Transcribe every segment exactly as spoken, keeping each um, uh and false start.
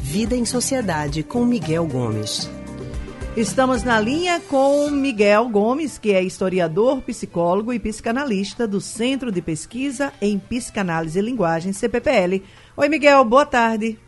Vida em Sociedade, com Miguel Gomes. Estamos na linha com Miguel Gomes, que é historiador, psicólogo e psicanalista do Centro de Pesquisa em Psicanálise e Linguagem, C P P L. Oi, Miguel, boa tarde.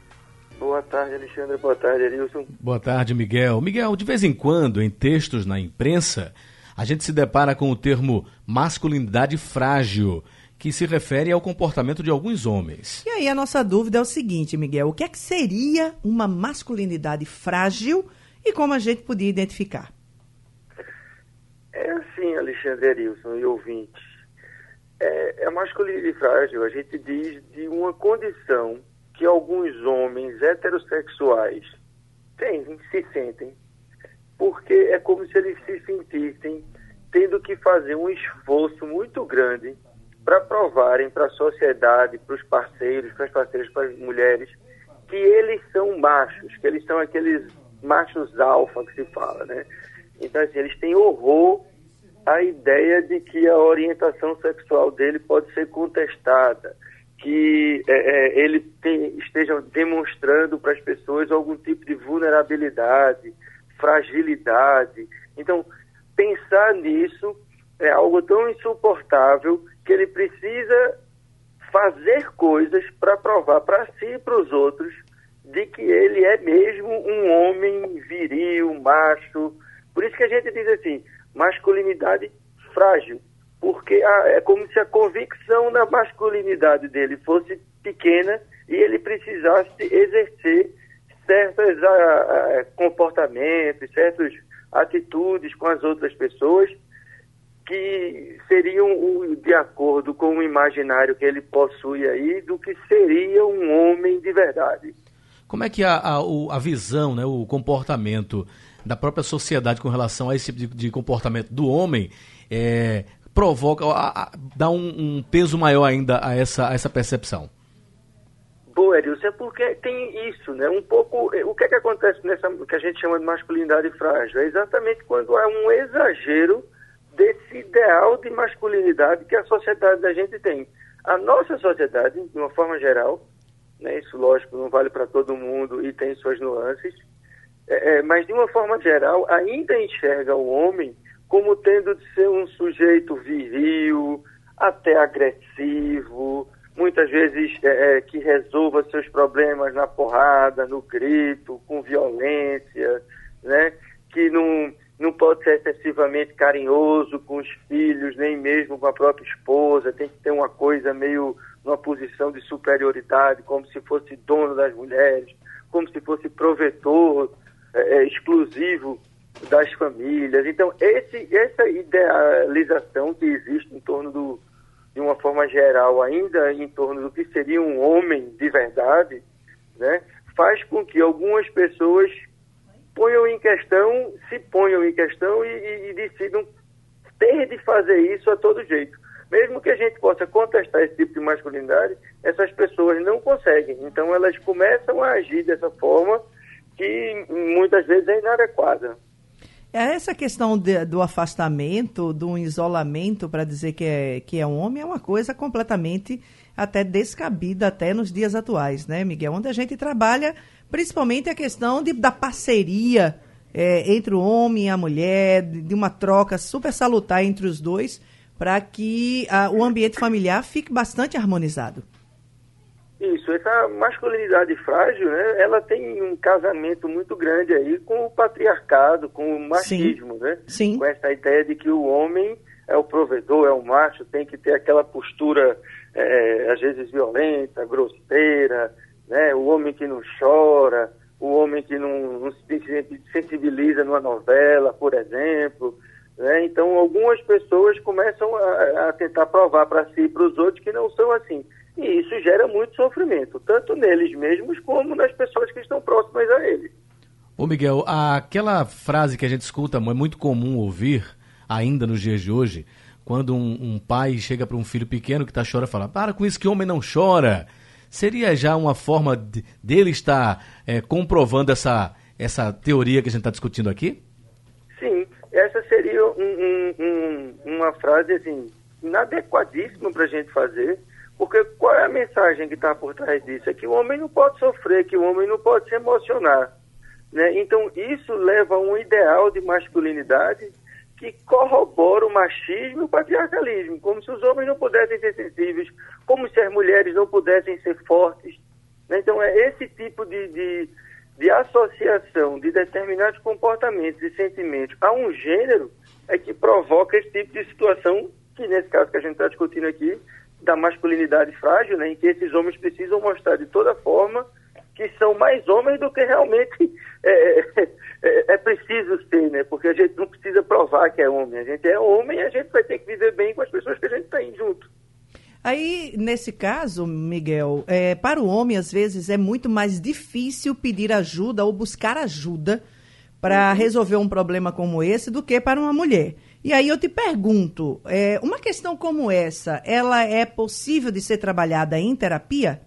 Boa tarde, Alexandre. Boa tarde, Wilson. Boa tarde, Miguel. Miguel, de vez em quando, em textos na imprensa, a gente se depara com o termo masculinidade frágil, que se refere ao comportamento de alguns homens. E aí a nossa dúvida é o seguinte, Miguel, o que é que seria uma masculinidade frágil? E como a gente podia identificar? É assim, Alexander Wilson e ouvintes. É, a masculinidade frágil, a gente diz de uma condição que alguns homens heterossexuais têm, se sentem, porque é como se eles se sentissem tendo que fazer um esforço muito grande para provarem para a sociedade, para os parceiros, para as parceiras, para as mulheres, que eles são machos, que eles são aqueles machos alfa que se fala, né? Então, assim, eles têm horror à ideia de que a orientação sexual dele pode ser contestada, que é, é, ele tem, esteja demonstrando para as pessoas algum tipo de vulnerabilidade, fragilidade. Então, pensar nisso é algo tão insuportável que ele precisa fazer coisas para provar para si e para os outros de que ele é mesmo um homem viril, macho. Por isso que a gente diz assim, masculinidade frágil, porque a, é como se a convicção da masculinidade dele fosse pequena e ele precisasse exercer certos a, a, comportamentos, certas atitudes com as outras pessoas que seriam o, de acordo com o imaginário que ele possui aí do que seria um homem de verdade. Como é que a, a, a visão, né, o comportamento da própria sociedade com relação a esse tipo de, de comportamento do homem é, provoca, a, a, dá um, um peso maior ainda a essa, a essa percepção? Boa, Erilson, é porque tem isso, né? Um pouco, o que é que acontece nessa que a gente chama de masculinidade frágil? É exatamente quando há um exagero desse ideal de masculinidade que a sociedade da gente tem. A nossa sociedade, de uma forma geral, né, isso, lógico, não vale para todo mundo e tem suas nuances, é, é, mas de uma forma geral ainda enxerga o homem como tendo de ser um sujeito viril, até agressivo, muitas vezes é, é, que resolva seus problemas na porrada, no grito, com violência, né, que não, não pode ser excessivamente carinhoso com os filhos, nem mesmo com a própria esposa, tem que ter uma coisa meio... numa posição de superioridade, como se fosse dono das mulheres, como se fosse provedor é, exclusivo das famílias. Então, esse, essa idealização que existe em torno do, de uma forma geral, ainda em torno do que seria um homem de verdade, né, faz com que algumas pessoas ponham em questão, se ponham em questão e, e, e decidam ter de fazer isso a todo jeito. Mesmo que a gente possa contestar esse tipo de masculinidade, essas pessoas não conseguem. Então, elas começam a agir dessa forma que muitas vezes é inadequada. É essa questão de, do afastamento, do isolamento, para dizer que é, que é um homem, é uma coisa completamente até descabida, até nos dias atuais, né, Miguel? Onde a gente trabalha principalmente a questão de, da parceria é, entre o homem e a mulher, de uma troca super salutar entre os dois, para que a, o ambiente familiar fique bastante harmonizado. Isso, essa masculinidade frágil, né, ela tem um casamento muito grande aí com o patriarcado, com o machismo, sim, né? Sim. Com essa ideia de que o homem é o provedor, é o macho, tem que ter aquela postura, é, às vezes violenta, grosseira, né? O homem que não chora, o homem que não, não se sensibiliza numa novela, por exemplo... É, então, algumas pessoas começam a, a tentar provar para si e para os outros que não são assim. E isso gera muito sofrimento, tanto neles mesmos como nas pessoas que estão próximas a eles. Ô Miguel, aquela frase que a gente escuta, é muito comum ouvir ainda nos dias de hoje, quando um, um pai chega para um filho pequeno que está chorando e fala, para com isso que homem não chora. Seria já uma forma de, dele estar é, comprovando essa, essa teoria que a gente está discutindo aqui? Sim. Essa seria um, um, um, uma frase assim, inadequadíssima para a gente fazer, Porque qual é a mensagem que está por trás disso? É que o homem não pode sofrer, que o homem não pode se emocionar, né? Então isso leva a um ideal de masculinidade que corrobora o machismo e o patriarcalismo, como se os homens não pudessem ser sensíveis, como se as mulheres não pudessem ser fortes, né? Então é esse tipo de, de, de associação de determinados comportamentos e sentimentos a um gênero é que provoca esse tipo de situação, que nesse caso que a gente está discutindo aqui, da masculinidade frágil, né, em que esses homens precisam mostrar de toda forma que são mais homens do que realmente é, é, é preciso ser, né? Porque a gente não precisa provar que é homem. A gente é homem e a gente vai ter que viver bem com as pessoas que a gente tem junto. Aí, nesse caso, Miguel, é, para o homem, às vezes, é muito mais difícil pedir ajuda ou buscar ajuda para resolver um problema como esse do que para uma mulher. E aí eu te pergunto, é, uma questão como essa, ela é possível de ser trabalhada em terapia?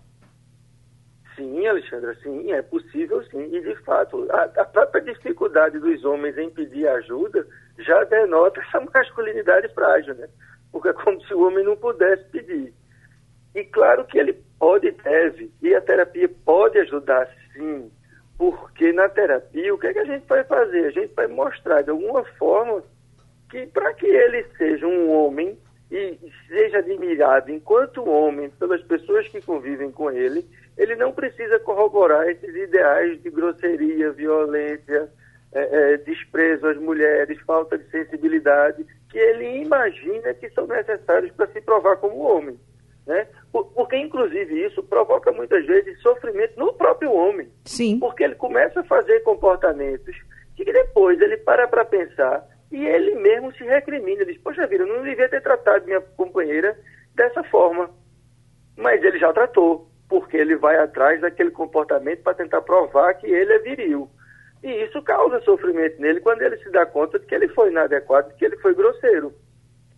Sim, Alexandra, sim, é possível sim. E, de fato, a, a própria dificuldade dos homens em pedir ajuda já denota essa masculinidade frágil, né? Porque é como se o homem não pudesse pedir. E claro que ele pode e deve, e a terapia pode ajudar sim, porque na terapia, o que é que a gente vai fazer? A gente vai mostrar de alguma forma que para que ele seja um homem e seja admirado enquanto homem pelas pessoas que convivem com ele, ele não precisa corroborar esses ideais de grosseria, violência, é, é, desprezo às mulheres, falta de sensibilidade, que ele imagina que são necessários para se provar como homem, né? Porque, inclusive, isso provoca muitas vezes sofrimento no próprio homem. Sim. Porque ele começa a fazer comportamentos que depois ele para para pensar e ele mesmo se recrimina. Ele diz, poxa vida, eu não devia ter tratado minha companheira dessa forma. Mas ele já tratou, porque ele vai atrás daquele comportamento para tentar provar que ele é viril. E isso causa sofrimento nele quando ele se dá conta de que ele foi inadequado, de que ele foi grosseiro.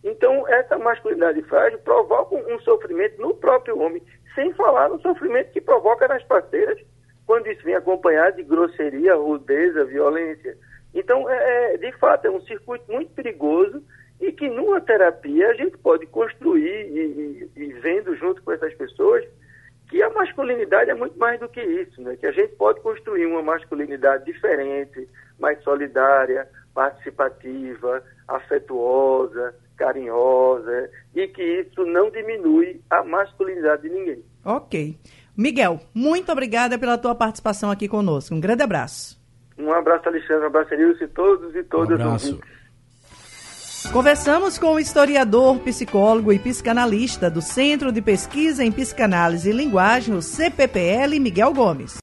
Então, essa masculinidade frágil provoca um sofrimento no próprio homem, sem falar no sofrimento que provoca nas parceiras, quando isso vem acompanhado de grosseria, rudeza, violência. Então, é, de fato, é um circuito muito perigoso e que numa terapia a gente pode construir, e, e, e vendo junto com essas pessoas, que a masculinidade é muito mais do que isso, né? Que a gente pode construir uma masculinidade diferente, mais solidária, participativa, afetuosa, carinhosa, e que isso não diminui a masculinidade de ninguém. Ok. Miguel, muito obrigada pela tua participação aqui conosco. Um grande abraço. Um abraço, Alexandre, um abraço, Wilson, todos e todas. Um abraço. Conversamos com o historiador, psicólogo e psicanalista do Centro de Pesquisa em Psicanálise e Linguagem, o C P P L, Miguel Gomes.